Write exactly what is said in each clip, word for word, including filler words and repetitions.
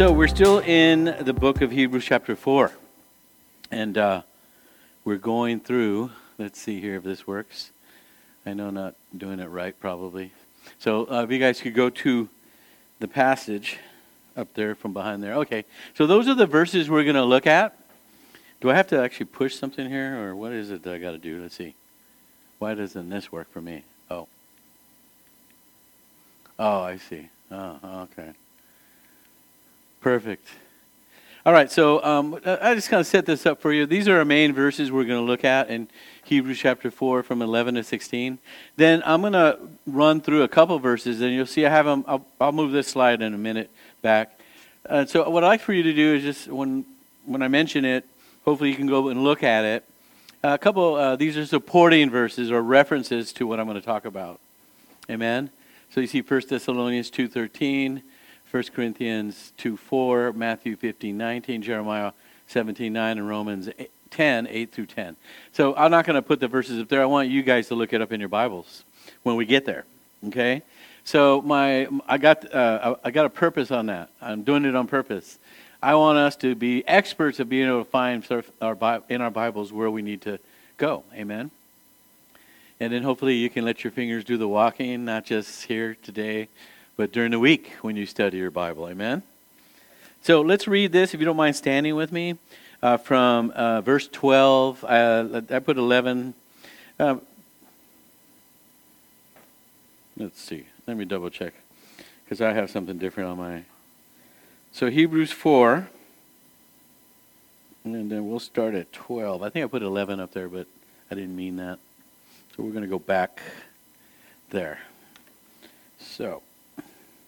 So we're still in the book of Hebrews chapter four. And uh, we're going through, let's see here if this works. I know I'm not doing it right probably. So uh, if you guys could go to the passage up there from behind there. Okay, so those are the verses we're going to look at. Do I have to actually push something here, or what is it that I got to do? Let's see. Why doesn't this work for me? Oh. Oh, I see. Oh, okay. Perfect. All right, so um, I just kind of set this up for you. These are our main verses we're going to look at in Hebrews chapter four from eleven to sixteen. Then I'm going to run through a couple verses, and you'll see I have them. I'll, I'll move this slide in a minute back. Uh, so what I'd like for you to do is just when when I mention it, hopefully you can go and look at it. Uh, a couple, uh, these are supporting verses or references to what I'm going to talk about. Amen? So you see First Thessalonians two thirteen. First Corinthians two four, Matthew fifteen nineteen, Jeremiah seventeen nine, and Romans ten eight through ten. So I'm not going to put the verses up there. I want you guys to look it up in your Bibles when we get there. Okay? So my I got uh, I got a purpose on that. I'm doing it on purpose. I want us to be experts of being able to find our in our Bibles where we need to go. Amen. And then hopefully you can let your fingers do the walking, not just here today, but during the week when you study your Bible. Amen? So let's read this, if you don't mind standing with me, uh, from uh, verse twelve. Uh, I put eleven. Uh, let's see. Let me double check, because I have something different on my... So Hebrews four, and then we'll start at twelve. I think I put eleven up there, but I didn't mean that. So we're going to go back there. So...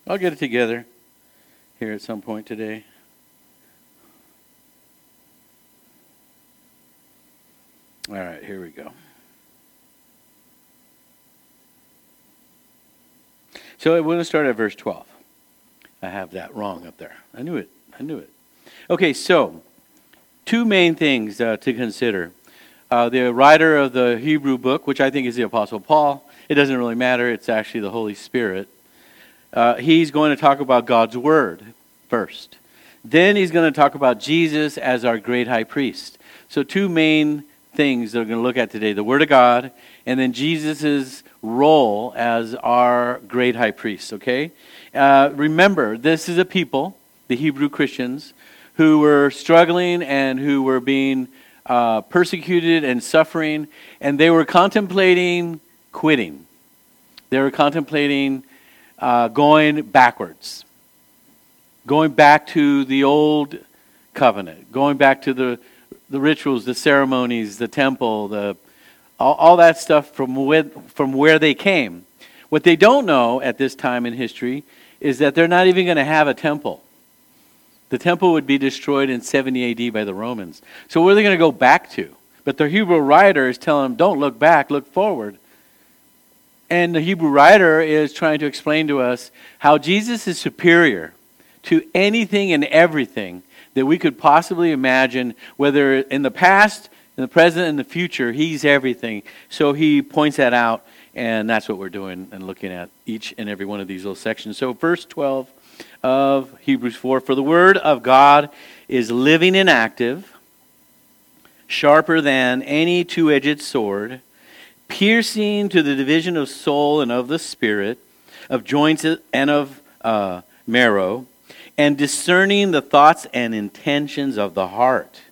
I'll get it together here at some point today. All right, here we go. So we're going to start at verse twelve. I have that wrong up there. I knew it. I knew it. Okay, so two main things uh, to consider. Uh, the writer of the Hebrew book, which I think is the Apostle Paul. It doesn't really matter. It's actually the Holy Spirit. Uh, he's going to talk about God's Word first. Then he's going to talk about Jesus as our great high priest. So two main things that we're going to look at today. The Word of God, and then Jesus' role as our great high priest, okay? Uh, remember, this is a people, the Hebrew Christians, who were struggling and who were being uh, persecuted and suffering. And they were contemplating quitting. They were contemplating Uh, going backwards, going back to the old covenant, going back to the the rituals, the ceremonies, the temple, the all, all that stuff from where, from where they came. What they don't know at this time in history is that they're not even going to have a temple. The temple would be destroyed in seventy A D by the Romans. So where are they going to go back to? But the Hebrew writer is telling them, don't look back, look forward. And the Hebrew writer is trying to explain to us how Jesus is superior to anything and everything that we could possibly imagine, whether in the past, in the present, in the future, he's everything. So he points that out, and that's what we're doing and looking at each and every one of these little sections. So verse twelve of Hebrews four, for the word of God is living and active, sharper than any two-edged sword, piercing to the division of soul and of the spirit, of joints and of uh, marrow, and discerning the thoughts and intentions of the heart.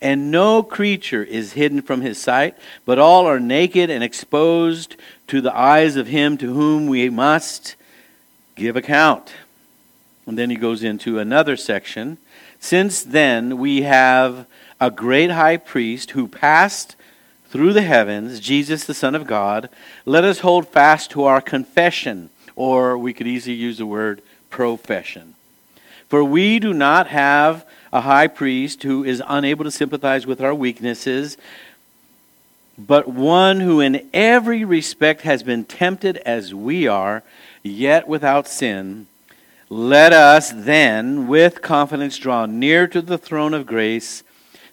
And no creature is hidden from his sight, but all are naked and exposed to the eyes of him to whom we must give account. And then he goes into another section. Since then we have a great high priest who passed through the heavens, Jesus the Son of God, let us hold fast to our confession, or we could easily use the word profession. For we do not have a high priest who is unable to sympathize with our weaknesses, but one who in every respect has been tempted as we are, yet without sin. Let us then with confidence draw near to the throne of grace,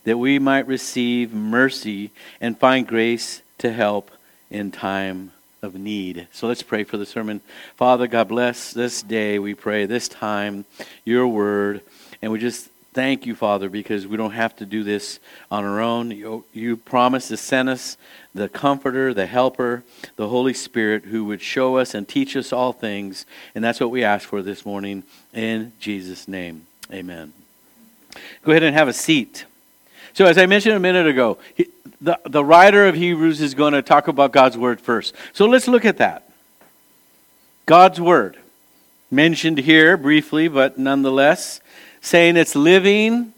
that we might receive mercy and find grace to help in time of need. So let's pray for the sermon. Father, God bless this day, we pray, this time, your word. And we just thank you, Father, because we don't have to do this on our own. You, you promised to send us the Comforter, the Helper, the Holy Spirit, who would show us and teach us all things. And that's what we ask for this morning. In Jesus' name, amen. Go ahead and have a seat. So as I mentioned a minute ago, he, the, the writer of Hebrews is going to talk about God's Word first. So let's look at that. God's Word, mentioned here briefly, but nonetheless, saying it's living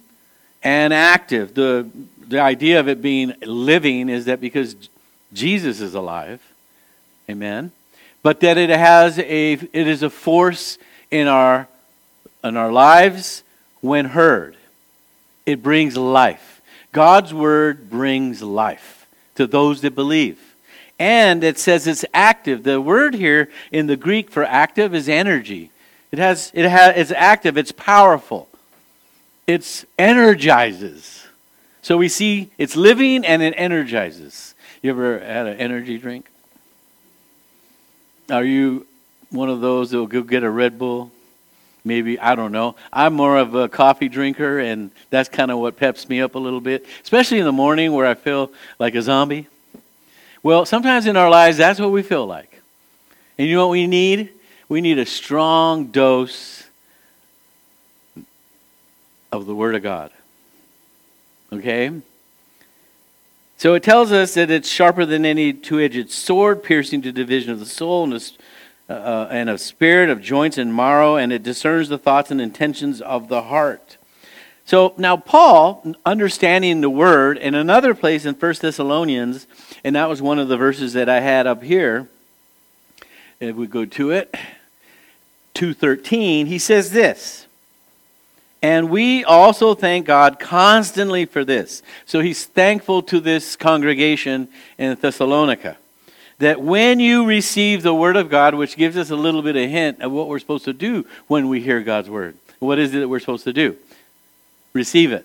and active. The, the idea of it being living is that because Jesus is alive, amen, but that it has a it is a force in our in our lives when heard. It brings life. God's word brings life to those that believe. And it says it's active. The word here in the Greek for active is energy. It has, it has, it's active, it's powerful. It energizes. So we see it's living and it energizes. You ever had an energy drink? Are you one of those that will go get a Red Bull? Maybe, I don't know. I'm more of a coffee drinker, and that's kind of what peps me up a little bit, especially in the morning where I feel like a zombie. Well, sometimes in our lives, that's what we feel like. And you know what we need? We need a strong dose of the Word of God. Okay? So it tells us that it's sharper than any two-edged sword, piercing to division of the soul and the Uh, and of spirit, of joints and marrow, and it discerns the thoughts and intentions of the heart. So now Paul, understanding the word, in another place in First Thessalonians, and that was one of the verses that I had up here, if we go to it, two thirteen, he says this, and we also thank God constantly for this. So he's thankful to this congregation in Thessalonica, that when you receive the Word of God, which gives us a little bit of hint of what we're supposed to do when we hear God's Word. What is it that we're supposed to do? Receive it,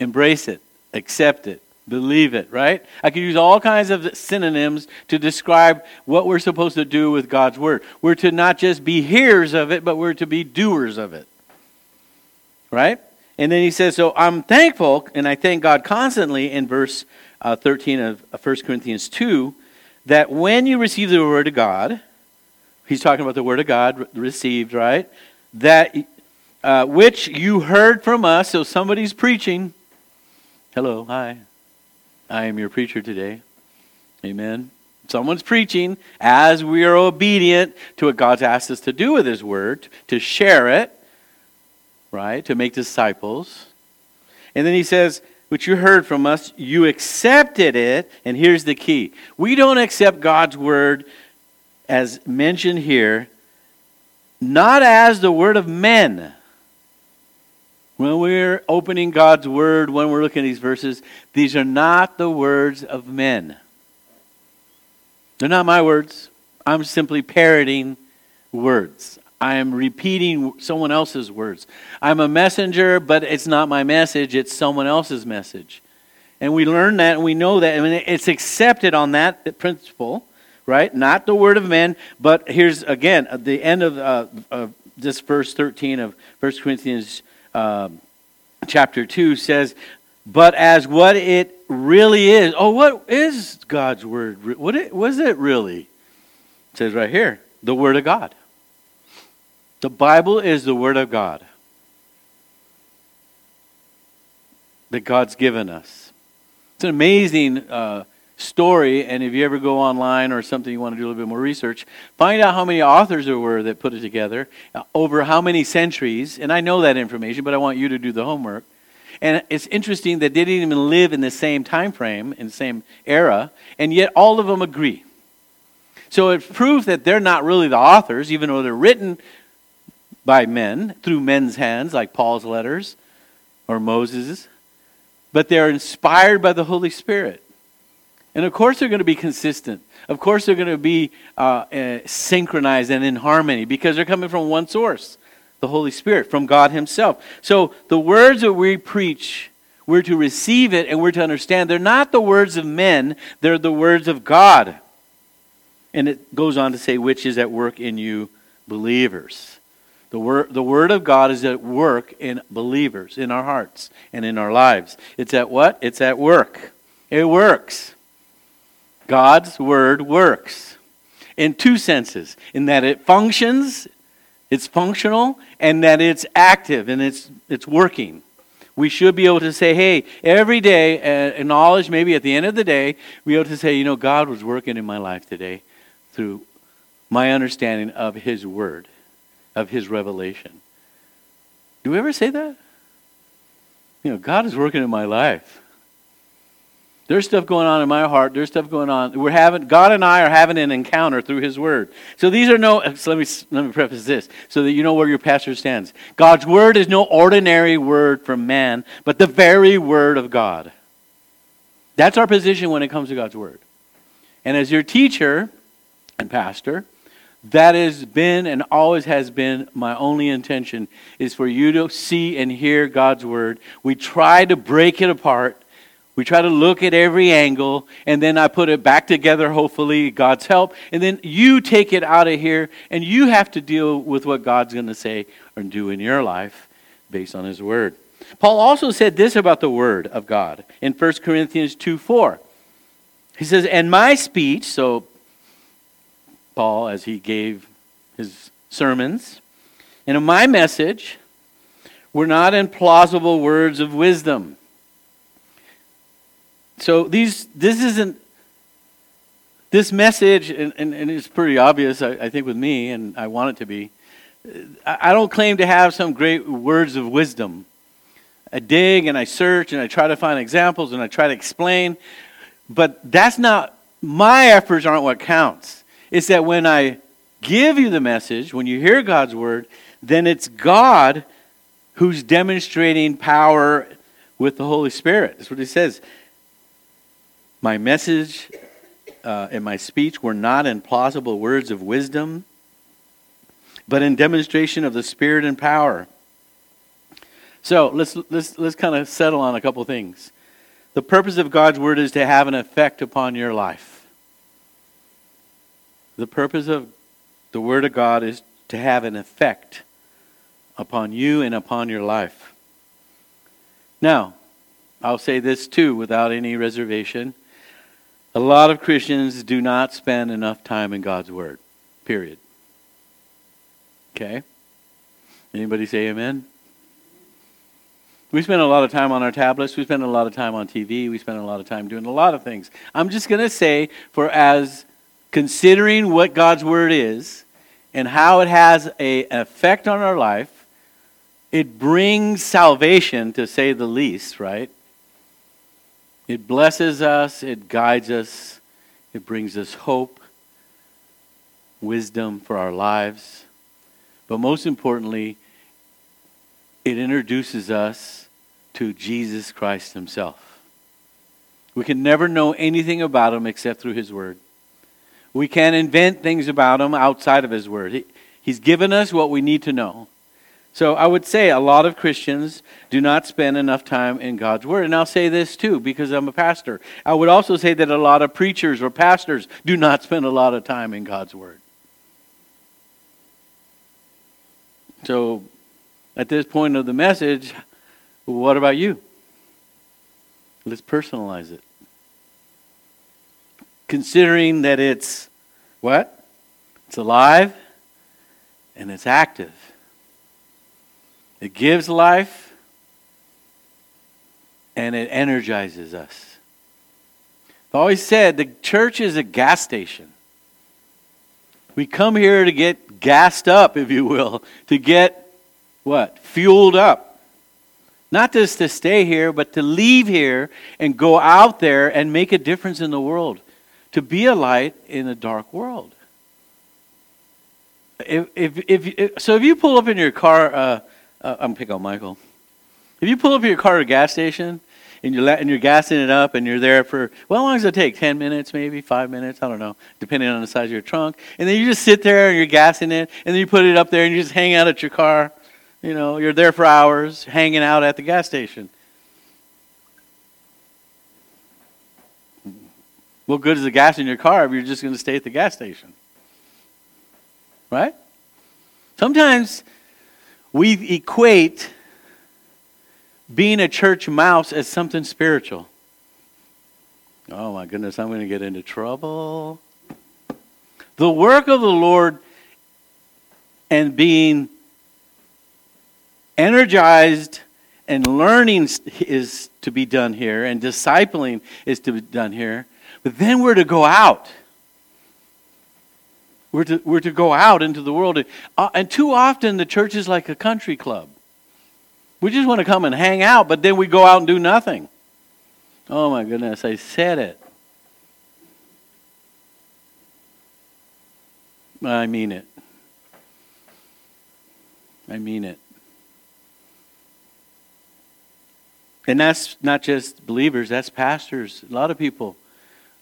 embrace it, accept it, believe it, right? I could use all kinds of synonyms to describe what we're supposed to do with God's Word. We're to not just be hearers of it, but we're to be doers of it, right? And then he says, so I'm thankful, and I thank God constantly in verse uh, thirteen of First Corinthians two, that when you receive the Word of God, he's talking about the Word of God received, right? That uh, which you heard from us, so somebody's preaching. Hello, hi. I am your preacher today. Amen. Someone's preaching as we are obedient to what God's asked us to do with His Word, to share it, right? To make disciples. And then he says, which you heard from us, you accepted it, and here's the key. We don't accept God's word, as mentioned here, not as the word of men. When we're opening God's word, when we're looking at these verses, these are not the words of men. They're not my words. I'm simply parroting words. I am repeating someone else's words. I'm a messenger, but it's not my message. It's someone else's message. And we learn that, and we know that. I mean, it's accepted on that principle, right? Not the word of men, but here's, again, at the end of, uh, of this verse thirteen of First Corinthians uh, chapter two says, but as what it really is. Oh, what is God's word? What it, was it really? It says right here, the word of God. The Bible is the Word of God that God's given us. It's an amazing uh, story, and if you ever go online or something you want to do a little bit more research, find out how many authors there were that put it together uh, over how many centuries, and I know that information, but I want you to do the homework. And it's interesting that they didn't even live in the same time frame, in the same era, and yet all of them agree. So it's proof that they're not really the authors, even though they're written by men, through men's hands, like Paul's letters or Moses's. But they're inspired by the Holy Spirit. And of course they're going to be consistent. Of course they're going to be uh, uh, synchronized and in harmony because they're coming from one source, the Holy Spirit, from God Himself. So the words that we preach, we're to receive it and we're to understand. They're not the words of men, they're the words of God. And it goes on to say, which is at work in you believers. The word, the word of God is at work in believers, in our hearts and in our lives. It's at what? It's at work. It works. God's word works in two senses, in that it functions, it's functional, and that it's active and it's it's working. We should be able to say, hey, every day, uh, acknowledge maybe at the end of the day, we ought to say, you know, God was working in my life today through my understanding of His word, of His revelation. Do we ever say that? You know, God is working in my life. There's stuff going on in my heart. There's stuff going on. We're having, God and I are having an encounter through His word. So these are no, so let me, let me preface this so that you know where your pastor stands. God's word is no ordinary word from man, but the very word of God. That's our position when it comes to God's word. And as your teacher and pastor, that has been and always has been my only intention, is for you to see and hear God's word. We try to break it apart. We try to look at every angle, and then I put it back together, hopefully, God's help. And then you take it out of here, and you have to deal with what God's going to say or do in your life based on His word. Paul also said this about the word of God in First Corinthians two four. He says, and my speech, so Paul, as he gave his sermons, and my message were not in plausible words of wisdom. So these, this isn't, this message, and, and, and it's pretty obvious, I, I think, with me, and I want it to be, I, I don't claim to have some great words of wisdom. I dig and I search and I try to find examples and I try to explain, but that's not, my efforts aren't what counts. It's that when I give you the message, when you hear God's word, then it's God who's demonstrating power with the Holy Spirit. That's what he says. My message uh, and my speech were not in plausible words of wisdom, but in demonstration of the Spirit and power. So let's let's let's kind of settle on a couple things. The purpose of God's word is to have an effect upon your life. The purpose of the word of God is to have an effect upon you and upon your life. Now, I'll say this too, without any reservation. A lot of Christians do not spend enough time in God's word, period. Okay? Anybody say amen? We spend a lot of time on our tablets. We spend a lot of time on T V. We spend a lot of time doing a lot of things. I'm just going to say, for as considering what God's word is and how it has a, an effect on our life, it brings salvation, to say the least, right? It blesses us, it guides us, it brings us hope, wisdom for our lives. But most importantly, it introduces us to Jesus Christ Himself. We can never know anything about Him except through His word. We can invent things about Him outside of His word. He, he's given us what we need to know. So I would say a lot of Christians do not spend enough time in God's word. And I'll say this too, because I'm a pastor. I would also say that a lot of preachers or pastors do not spend a lot of time in God's word. So at this point of the message, what about you? Let's personalize it. Considering that it's what? It's alive and it's active. It gives life, and it energizes us. I've always said the church is a gas station. We come here to get gassed up, if you will, to get, what, fueled up. Not just to stay here, but to leave here and go out there and make a difference in the world. To be a light in a dark world. If, if, if, if, so if you pull up in your car... Uh, Uh, I'm picking on Michael. If you pull up your car at a gas station and you're, la- and you're gassing it up and you're there for, well, how long does it take? Ten minutes maybe, five minutes, I don't know, depending on the size of your trunk. And then you just sit there and you're gassing it, and then you put it up there and you just hang out at your car. You know, you're there for hours hanging out at the gas station. What good is the gas in your car if you're just going to stay at the gas station? Right? Sometimes we equate being a church mouse as something spiritual. Oh my goodness, I'm going to get into trouble. The work of the Lord and being energized and learning is to be done here, and discipling is to be done here. But then we're to go out. We're to, we're to go out into the world. And, uh, and too often the church is like a country club. We just want to come and hang out, but then we go out and do nothing. Oh my goodness, I said it. I mean it. I mean it. And that's not just believers, that's pastors. A lot of people.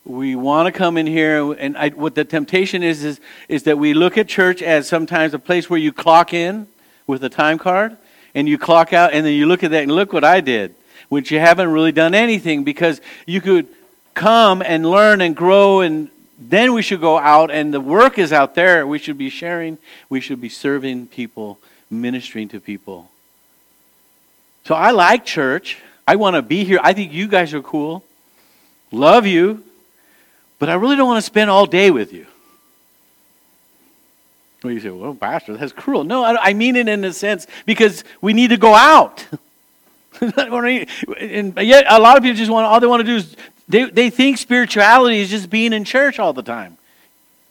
We want to come in here, and I, what the temptation is, is is that we look at church as sometimes a place where you clock in with a time card, and you clock out, and then you look at that, and look what I did, which you haven't really done anything, because you could come and learn and grow, and then we should go out, and the work is out there. We should be sharing. We should be serving people, ministering to people. So I like church. I want to be here. I think you guys are cool. Love you. But I really don't want to spend all day with you. Well, you say, well, Pastor, that's cruel. No, I mean it in a sense, because we need to go out. And yet a lot of people just want, all they want to do is, they, they think spirituality is just being in church all the time.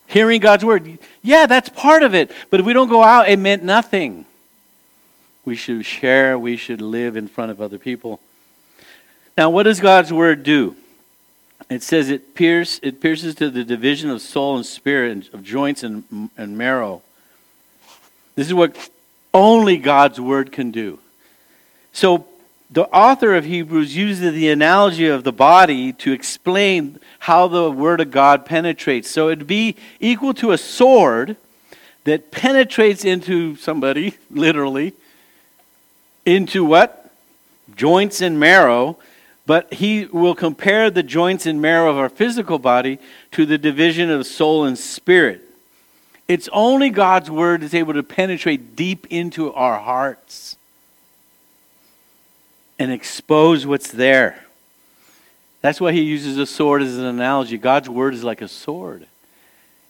Hearing God's word. Yeah, that's part of it. But if we don't go out, it meant nothing. We should share. We should live in front of other people. Now, what does God's word do? It says it pierce, it pierces to the division of soul and spirit, and of joints and, and marrow. This is what only God's word can do. So the author of Hebrews uses the analogy of the body to explain how the word of God penetrates. So it'd be equal to a sword that penetrates into somebody, literally, into what? Joints and marrow. But he will compare the joints and marrow of our physical body to the division of soul and spirit. It's only God's word that's able to penetrate deep into our hearts and expose what's there. That's why he uses a sword as an analogy. God's word is like a sword.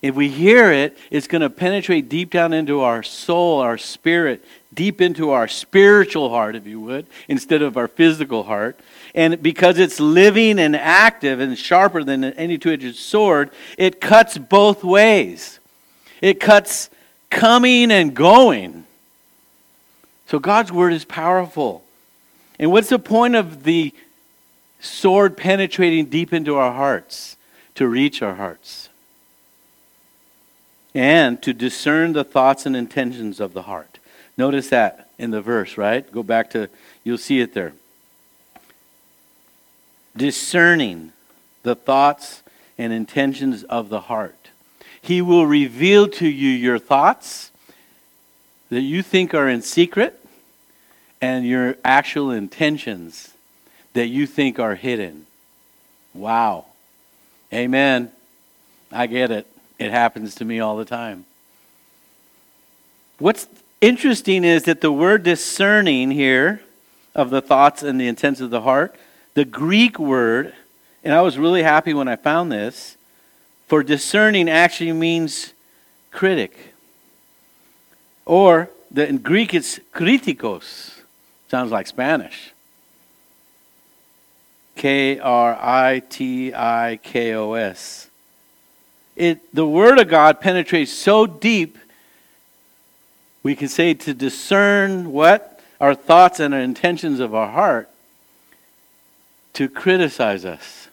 If we hear it, it's going to penetrate deep down into our soul, our spirit, deep into our spiritual heart, if you would, instead of our physical heart. And because it's living and active and sharper than any two-edged sword, it cuts both ways. It cuts coming and going. So God's word is powerful. And what's the point of the sword penetrating deep into our hearts? To reach our hearts. And to discern the thoughts and intentions of the heart. Notice that in the verse, right? Go back to, you'll see it there. Discerning the thoughts and intentions of the heart. He will reveal to you your thoughts that you think are in secret, and your actual intentions that you think are hidden. Wow. Amen. I get it. It happens to me all the time. What's interesting is that the word discerning here of the thoughts and the intents of the heart, the Greek word, and I was really happy when I found this, for discerning actually means critic. Or, the, in Greek it's kritikos. Sounds like Spanish. K R I T I K O S. It, the word of God penetrates so deep, we can say to discern what? Our thoughts and our intentions of our heart, to criticize us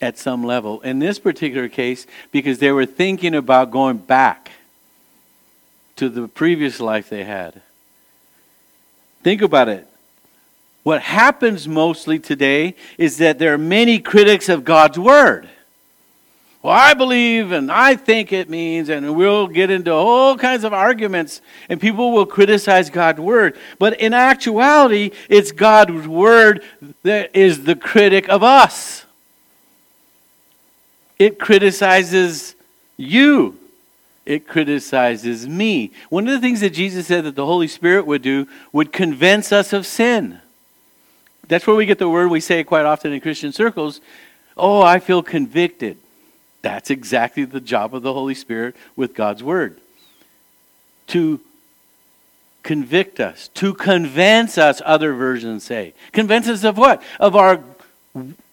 at some level. In this particular case, because they were thinking about going back to the previous life they had. Think about it. What happens mostly today is that there are many critics of God's word. Well, I believe and I think it means, and we'll get into all kinds of arguments, and people will criticize God's word. But in actuality, it's God's word that is the critic of us. It criticizes you. It criticizes me. One of the things that Jesus said that the Holy Spirit would do would convince us of sin. That's where we get the word, we say it quite often in Christian circles, oh, I feel convicted. That's exactly the job of the Holy Spirit with God's word. To convict us, to convince us, other versions say. Convince us of what? Of our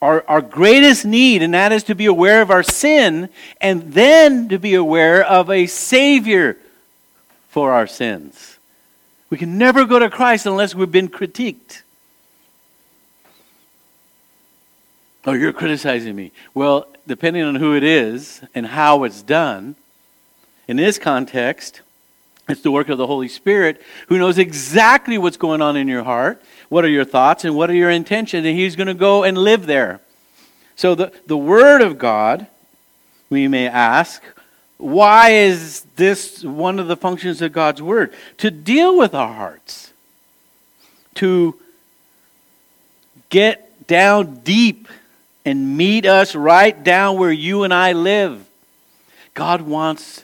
Our, our greatest need, and that is to be aware of our sin and then to be aware of a Savior for our sins. We can never go to Christ unless we've been critiqued. Oh, you're criticizing me. Well, depending on who it is and how it's done, in this context, it's the work of the Holy Spirit who knows exactly what's going on in your heart. What are your thoughts and what are your intentions? And he's going to go and live there. So the, the Word of God, we may ask, why is this one of the functions of God's Word? To deal with our hearts. To get down deep and meet us right down where you and I live. God wants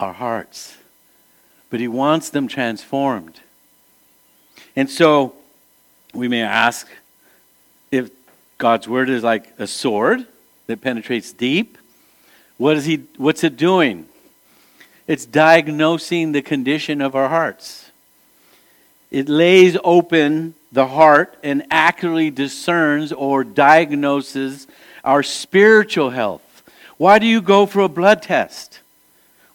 our hearts. But He wants them transformed. And so, we may ask if God's word is like a sword that penetrates deep. What is he? What's it doing? It's diagnosing the condition of our hearts. It lays open the heart and accurately discerns or diagnoses our spiritual health. Why do you go for a blood test?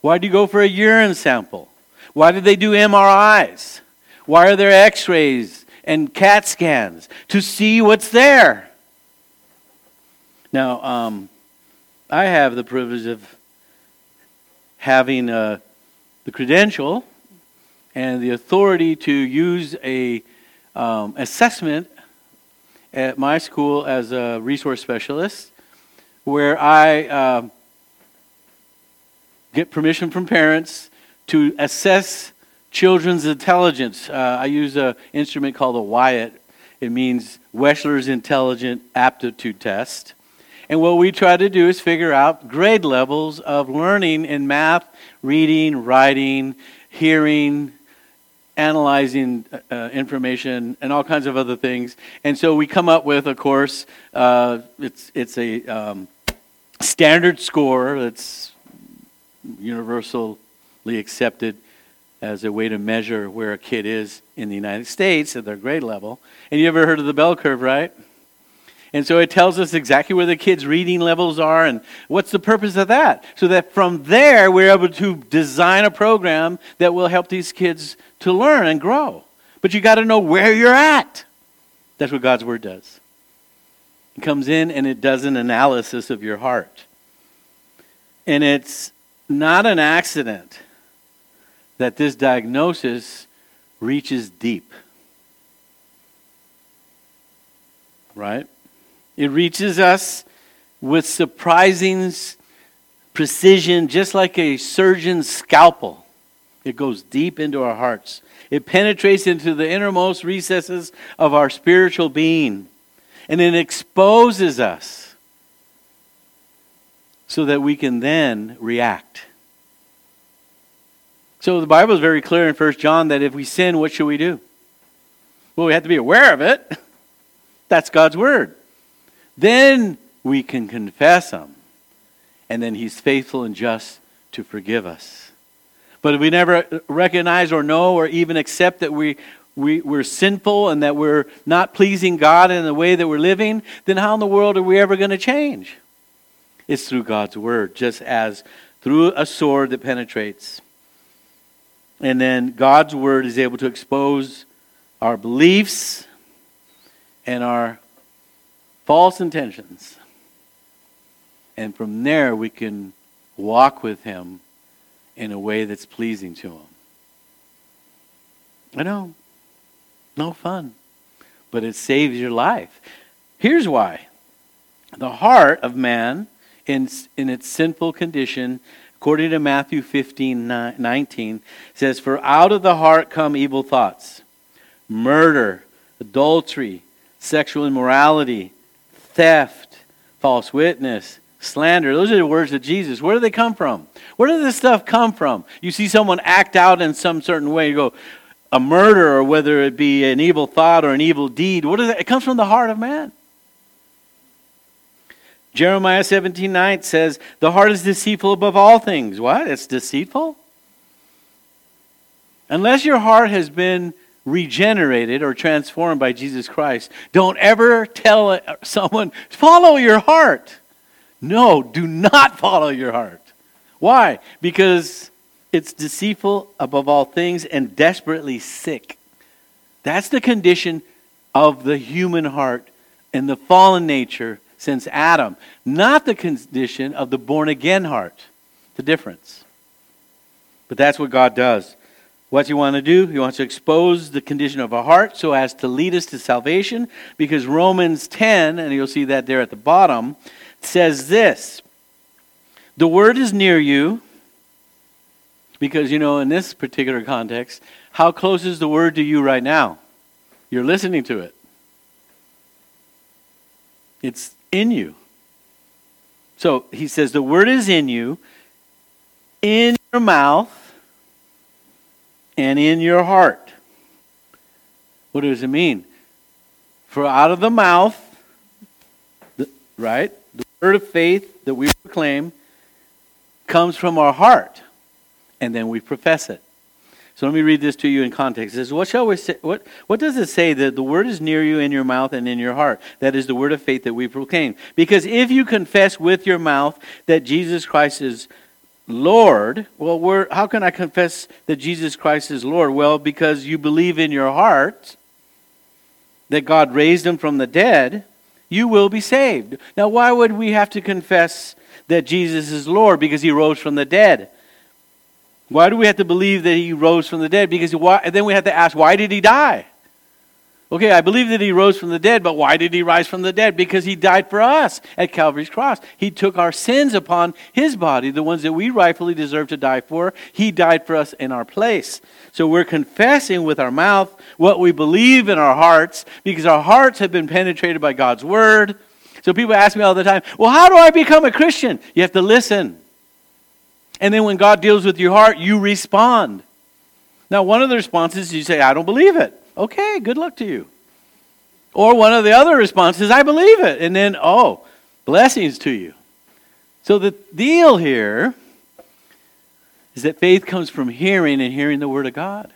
Why do you go for a urine sample? Why do they do M R Is? Why are there x-rays and CAT scans? To see what's there. Now, um, I have the privilege of having uh, the credential and the authority to use a um, assessment at my school as a resource specialist where I uh, get permission from parents to assess children's intelligence. Uh, I use an instrument called a Wyatt. It means Wechsler's Intelligent Aptitude Test. And what we try to do is figure out grade levels of learning in math, reading, writing, hearing, analyzing uh, information, and all kinds of other things. And so we come up with, of course, uh, it's it's a um, standard score that's universally accepted as a way to measure where a kid is in the United States at their grade level. And you ever heard of the bell curve, right? And so it tells us exactly where the kids' reading levels are and what's the purpose of that. So that from there, we're able to design a program that will help these kids to learn and grow. But you got to know where you're at. That's what God's Word does. It comes in and it does an analysis of your heart. And it's not an accident that this diagnosis reaches deep. Right? It reaches us with surprising precision, just like a surgeon's scalpel. It goes deep into our hearts. It penetrates into the innermost recesses of our spiritual being. And it exposes us so that we can then react. So the Bible is very clear in First John that if we sin, what should we do? Well, we have to be aware of it. That's God's word. Then we can confess them. And then he's faithful and just to forgive us. But if we never recognize or know or even accept that we, we, we're sinful and that we're not pleasing God in the way that we're living, then how in the world are we ever going to change? It's through God's word, just as through a sword that penetrates. And then God's word is able to expose our beliefs and our false intentions. And from there we can walk with him in a way that's pleasing to him. I know, no fun, but it saves your life. Here's why. The heart of man in, in its sinful condition, according to Matthew fifteen nineteen, says, "For out of the heart come evil thoughts, murder, adultery, sexual immorality, theft, false witness, slander. Those are the words of Jesus. Where do they come from? Where does this stuff come from? You see someone act out in some certain way, you go, a murder, or whether it be an evil thought or an evil deed. What is it? It comes from the heart of man. Jeremiah seventeen nine says, the heart is deceitful above all things. What? It's deceitful? Unless your heart has been regenerated or transformed by Jesus Christ, don't ever tell someone, follow your heart. No, do not follow your heart. Why? Because it's deceitful above all things and desperately sick. That's the condition of the human heart and the fallen nature since Adam, not the condition of the born-again heart. The difference. But that's what God does. What's He want to do? He wants to expose the condition of our heart so as to lead us to salvation, because Romans ten, and you'll see that there at the bottom, says this, the word is near you, because, you know, in this particular context, how close is the word to you right now? You're listening to it. It's in you. So he says the word is in you, in your mouth, and in your heart. What does it mean? For out of the mouth, the, right, the word of faith that we proclaim comes from our heart. And then we profess it. So let me read this to you in context. It says, what shall we say? What, what does it say that the word is near you in your mouth and in your heart? That is the word of faith that we proclaim. Because if you confess with your mouth that Jesus Christ is Lord, well, we're, how can I confess that Jesus Christ is Lord? Well, because you believe in your heart that God raised Him from the dead, you will be saved. Now, why would we have to confess that Jesus is Lord? Because He rose from the dead. Why do we have to believe that He rose from the dead? Because why, then we have to ask, why did He die? Okay, I believe that He rose from the dead, but why did He rise from the dead? Because He died for us at Calvary's cross. He took our sins upon His body, the ones that we rightfully deserve to die for. He died for us in our place. So we're confessing with our mouth what we believe in our hearts, because our hearts have been penetrated by God's word. So people ask me all the time, well, how do I become a Christian? You have to listen. And then when God deals with your heart, you respond. Now, one of the responses is you say, I don't believe it. Okay, good luck to you. Or one of the other responses is, I believe it. And then, oh, blessings to you. So the deal here is that faith comes from hearing, and hearing the Word of God.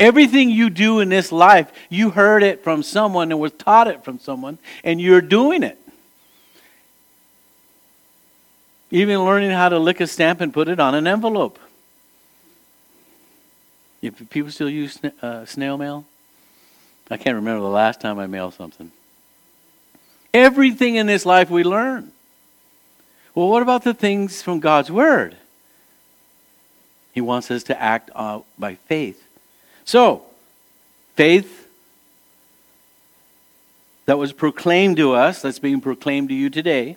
Everything you do in this life, you heard it from someone and was taught it from someone, and you're doing it. Even learning how to lick a stamp and put it on an envelope. If people still use sna- uh, snail mail, I can't remember the last time I mailed something. Everything in this life we learn. Well, what about the things from God's Word? He wants us to act uh, by faith. So, faith that was proclaimed to us, that's being proclaimed to you today.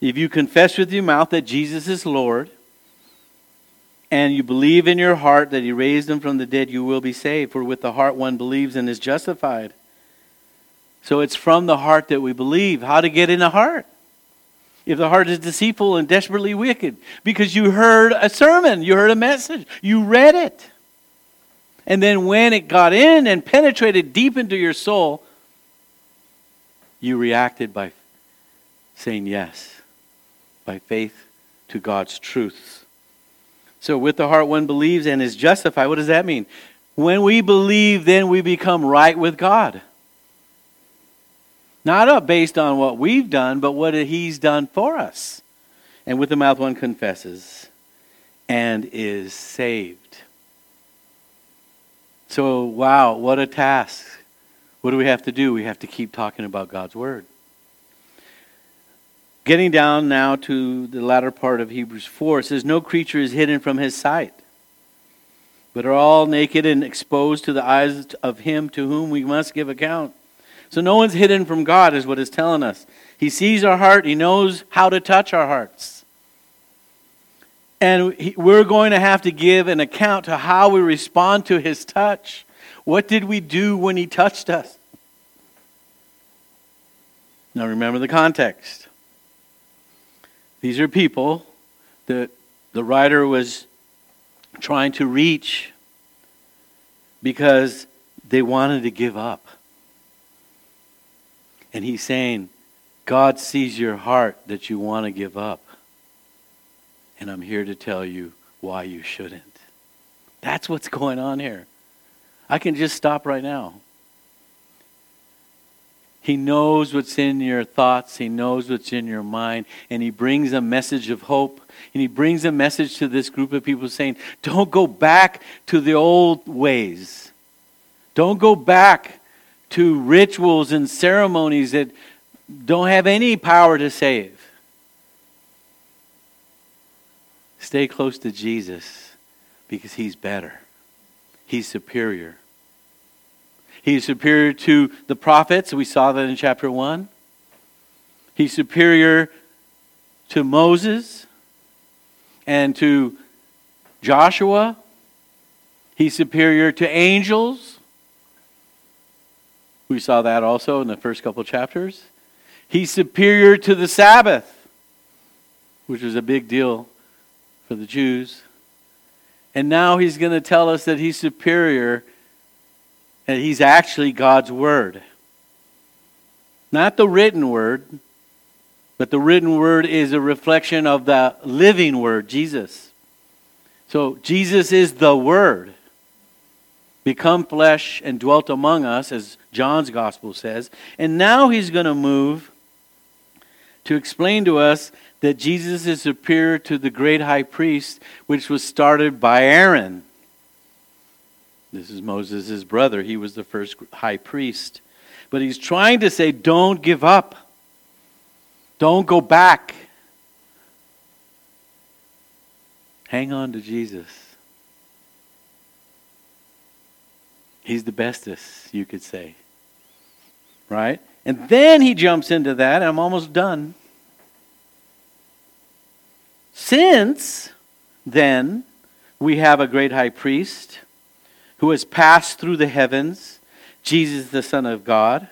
If you confess with your mouth that Jesus is Lord, and you believe in your heart that He raised Him from the dead, you will be saved. For with the heart one believes and is justified. So it's from the heart that we believe. How to get in the heart? If the heart is deceitful and desperately wicked, because you heard a sermon, you heard a message, you read it. And then when it got in and penetrated deep into your soul, you reacted by saying yes. By faith to God's truth. So with the heart one believes and is justified. What does that mean? When we believe, then we become right with God. Not up based on what we've done, but what He's done for us. And with the mouth one confesses and is saved. So, wow, what a task. What do we have to do? We have to keep talking about God's Word. Getting down now to the latter part of Hebrews four, it says, no creature is hidden from His sight, but are all naked and exposed to the eyes of Him to whom we must give account. So no one's hidden from God is what it's telling us. He sees our heart. He knows how to touch our hearts. And we're going to have to give an account to how we respond to His touch. What did we do when He touched us? Now remember the context. These are people that the writer was trying to reach because they wanted to give up. And he's saying, God sees your heart that you want to give up. And I'm here to tell you why you shouldn't. That's what's going on here. I can just stop right now. He knows what's in your thoughts. He knows what's in your mind. And he brings a message of hope. And he brings a message to this group of people saying, don't go back to the old ways. Don't go back to rituals and ceremonies that don't have any power to save. Stay close to Jesus because he's better. He's superior. He's superior to the prophets. We saw that in chapter one. He's superior to Moses and to Joshua. He's superior to angels. We saw that also in the first couple chapters. He's superior to the Sabbath, which was a big deal for the Jews. And now he's going to tell us that he's superior and he's actually God's Word. Not the written Word, but the written Word is a reflection of the living Word, Jesus. So Jesus is the Word, become flesh and dwelt among us, as John's Gospel says. And now he's going to move to explain to us that Jesus is superior to the great high priest, which was started by Aaron. This is Moses' brother. He was the first high priest. But he's trying to say, don't give up. Don't go back. Hang on to Jesus. He's the bestest, you could say. Right? And then he jumps into that, and I'm almost done. Since then, we have a great high priest who has passed through the heavens, Jesus the Son of God.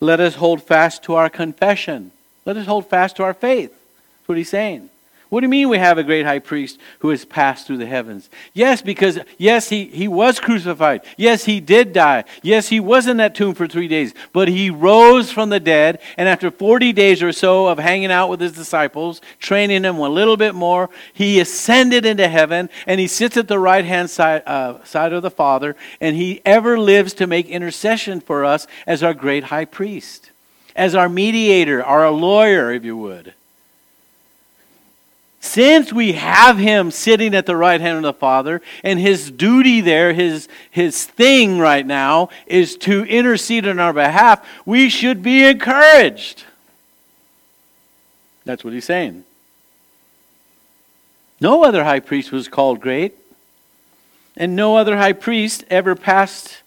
Let us hold fast to our confession. Let us hold fast to our faith. That's what he's saying. What do you mean we have a great high priest who has passed through the heavens? Yes, because yes, he, he was crucified. Yes, he did die. Yes, he was in that tomb for three days. But he rose from the dead, and after forty days or so of hanging out with his disciples, training them a little bit more, he ascended into heaven, and he sits at the right-hand side, uh, side of the Father, and he ever lives to make intercession for us as our great high priest, as our mediator, our lawyer, if you would. Since we have him sitting at the right hand of the Father, and his duty there, his, his thing right now, is to intercede on our behalf, we should be encouraged. That's what he's saying. No other high priest was called great, and no other high priest ever passed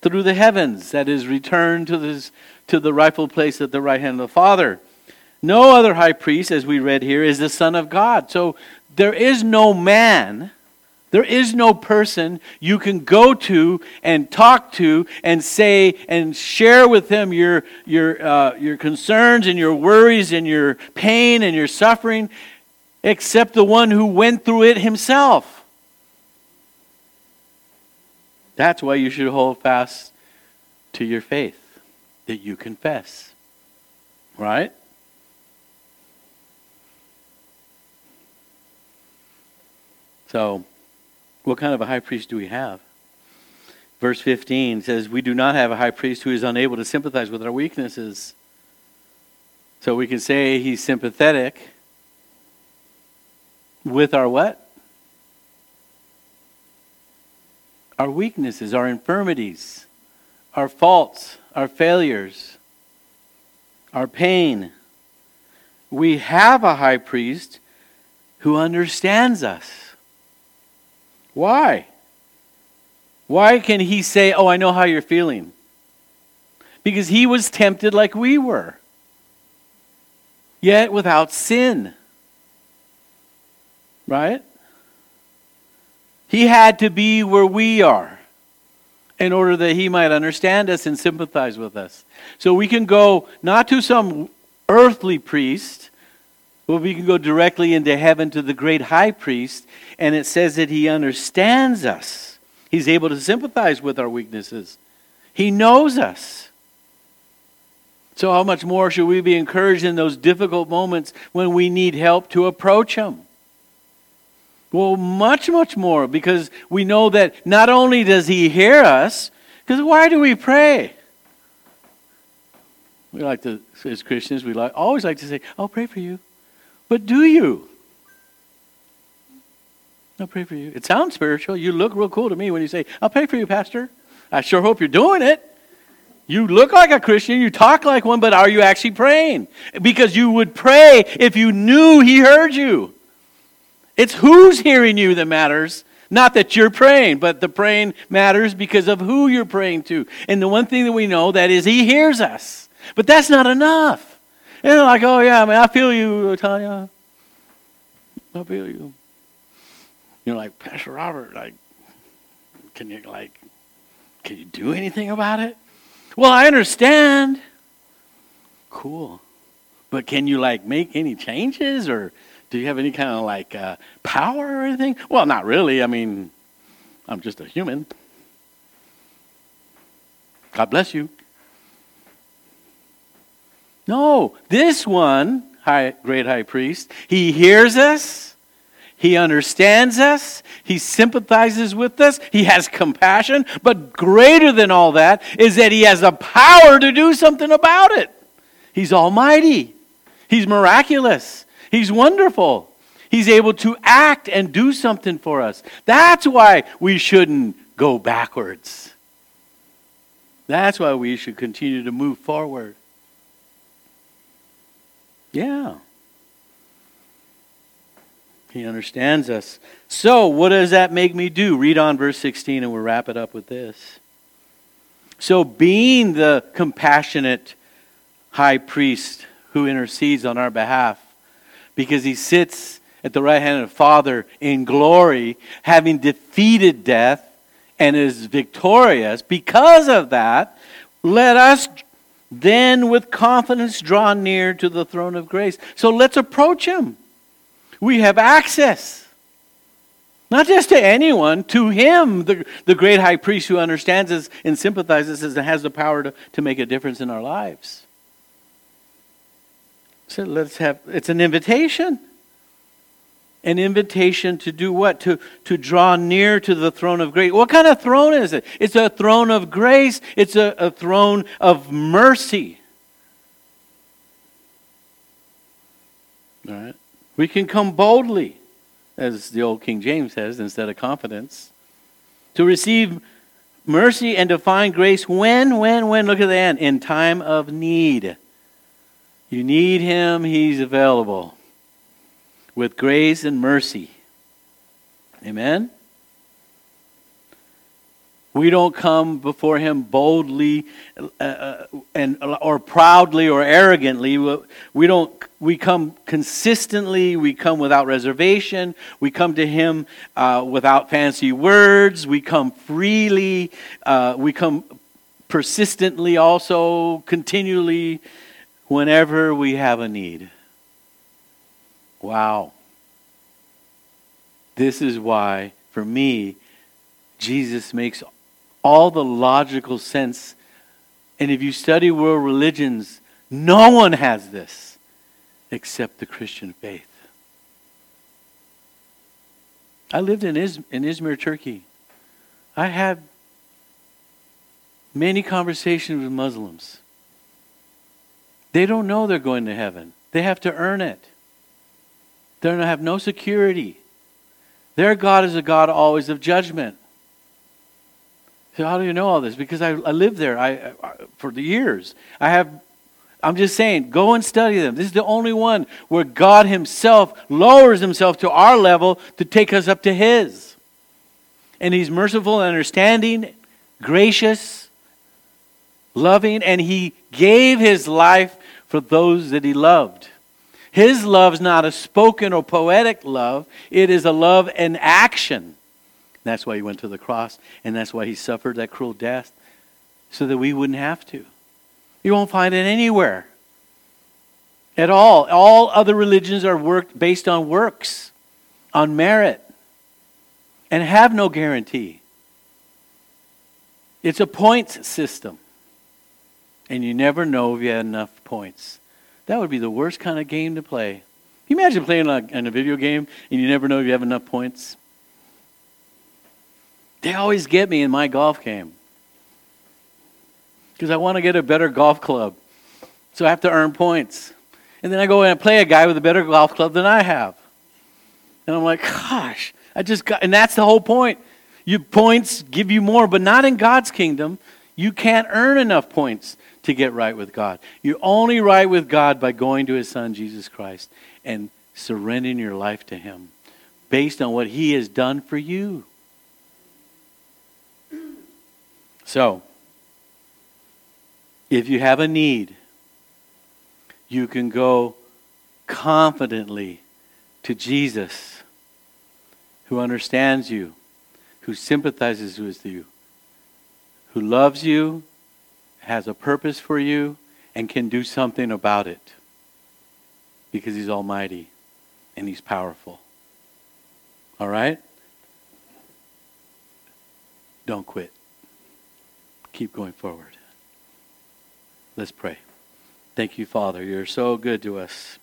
through the heavens, that is, returned to, this, to the rightful place at the right hand of the Father. No other high priest, as we read here, is the Son of God. So there is no man, there is no person you can go to and talk to and say and share with him your, your, uh, your concerns and your worries and your pain and your suffering except the one who went through it himself. That's why you should hold fast to your faith that you confess. Right? So, what kind of a high priest do we have? Verse fifteen says, we do not have a high priest who is unable to sympathize with our weaknesses. So we can say he's sympathetic with our what? Our weaknesses, our infirmities, our faults, our failures, our pain. We have a high priest who understands us. Why? Why can he say, oh, I know how you're feeling? Because he was tempted like we were, yet without sin. Right? He had to be where we are in order that he might understand us and sympathize with us. So we can go not to some earthly priest, Well, we can go directly into heaven to the great high priest, and it says that he understands us. He's able to sympathize with our weaknesses. He knows us. So how much more should we be encouraged in those difficult moments when we need help to approach him? Well, much, much more, because we know that not only does he hear us, because why do we pray? We like to, as Christians, we like, always like to say, I'll pray for you. But do you? I'll pray for you. It sounds spiritual. You look real cool to me when you say, I'll pray for you, Pastor. I sure hope you're doing it. You look like a Christian. You talk like one, but are you actually praying? Because you would pray if you knew he heard you. It's who's hearing you that matters. Not that you're praying, but the praying matters because of who you're praying to. And the one thing that we know, that is he hears us. But that's not enough. And they're like, oh yeah, I mean, I feel you, Tanya. I feel you. You're like, Pastor Robert, like, can you like, can you do anything about it? Well, I understand. Cool, but can you like make any changes, or do you have any kind of like uh, power or anything? Well, not really. I mean, I'm just a human. God bless you. No, this one, high, great high priest, he hears us, he understands us, he sympathizes with us, he has compassion, but greater than all that is that he has the power to do something about it. He's almighty, he's miraculous, he's wonderful, he's able to act and do something for us. That's why we shouldn't go backwards. That's why we should continue to move forward. Yeah. He understands us. So, what does that make me do? Read on verse sixteen and we'll wrap it up with this. So, being the compassionate high priest who intercedes on our behalf, because he sits at the right hand of the Father in glory, having defeated death and is victorious, because of that, let us then with confidence draw near to the throne of grace. So let's approach him. We have access. Not just to anyone, to him, the, the great high priest who understands us and sympathizes us and has the power to, to make a difference in our lives. So let's have, it's an invitation. An invitation to do what? To, to draw near to the throne of grace. What kind of throne is it? It's a throne of grace. It's a, a throne of mercy. All right? We can come boldly, as the old King James says, instead of confidence, to receive mercy and to find grace when, when, when, look at the end, in time of need. You need him, he's available. With grace and mercy. Amen? We don't come before him boldly uh, and or proudly or arrogantly. We don't. We come consistently. We come without reservation. We come to him uh, without fancy words. We come freely. Uh, we come persistently also, continually, whenever we have a need. Wow. This is why, for me, Jesus makes all the logical sense. And if you study world religions, no one has this except the Christian faith. I lived in Iz- in Izmir, Turkey. I had many conversations with Muslims. They don't know they're going to heaven. They have to earn it. They're going to have no security. Their God is a God always of judgment. So how do you know all this? Because I, I lived there I, I, for the years. I have, I'm just saying, go and study them. This is the only one where God himself lowers himself to our level to take us up to his. And he's merciful and understanding, gracious, loving, and he gave his life for those that he loved. His love's not a spoken or poetic love. It is a love in action. That's why he went to the cross, and that's why he suffered that cruel death, so that we wouldn't have to. You won't find it anywhere. At all. All other religions are worked based on works, on merit, and have no guarantee. It's a points system. And you never know if you had enough points. That would be the worst kind of game to play. Can you imagine playing on a, on a video game and you never know if you have enough points? They always get me in my golf game. Because I want to get a better golf club. So I have to earn points. And then I go and I play a guy with a better golf club than I have. And I'm like, gosh, I just got, and that's the whole point. Your points give you more, but not in God's kingdom. You can't earn enough points to get right with God. You're only right with God by going to His Son, Jesus Christ, and surrendering your life to Him based on what He has done for you. So, if you have a need, you can go confidently to Jesus, who understands you, who sympathizes with you, who loves you, has a purpose for you, and can do something about it. Because He's almighty and He's powerful. All right? Don't quit. Keep going forward. Let's pray. Thank you, Father. You're so good to us.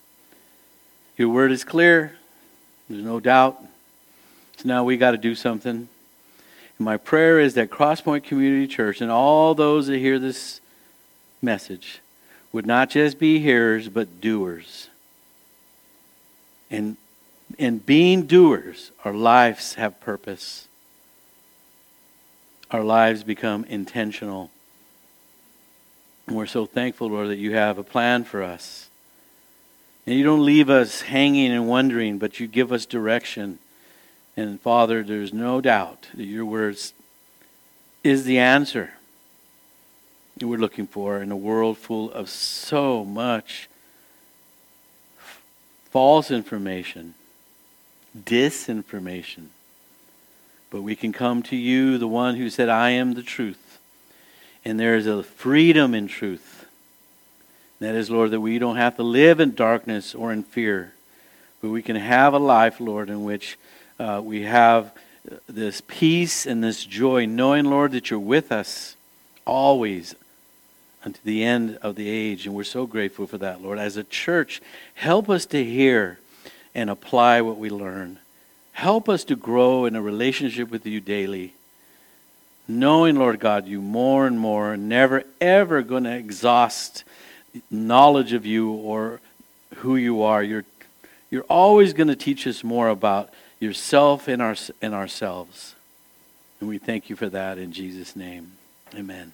Your word is clear. There's no doubt. So now we got to do something. And my prayer is that Crosspoint Community Church and all those that hear this message would not just be hearers, but doers. And in being doers, our lives have purpose. Our lives become intentional. And we're so thankful, Lord, that you have a plan for us. And you don't leave us hanging and wondering, but you give us direction. And Father, there's no doubt that your words is the answer that we're looking for in a world full of so much false information, disinformation. But we can come to you, the one who said, I am the truth. And there is a freedom in truth. That is, Lord, that we don't have to live in darkness or in fear. But we can have a life, Lord, in which uh, we have this peace and this joy, knowing, Lord, that you're with us always unto the end of the age. And we're so grateful for that, Lord. As a church, help us to hear and apply what we learn. Help us to grow in a relationship with you daily. Knowing, Lord God, you more and more, never ever going to exhaust knowledge of you or who you are. You're you're always going to teach us more about yourself and our and ourselves, and we thank you for that in Jesus' name. Amen.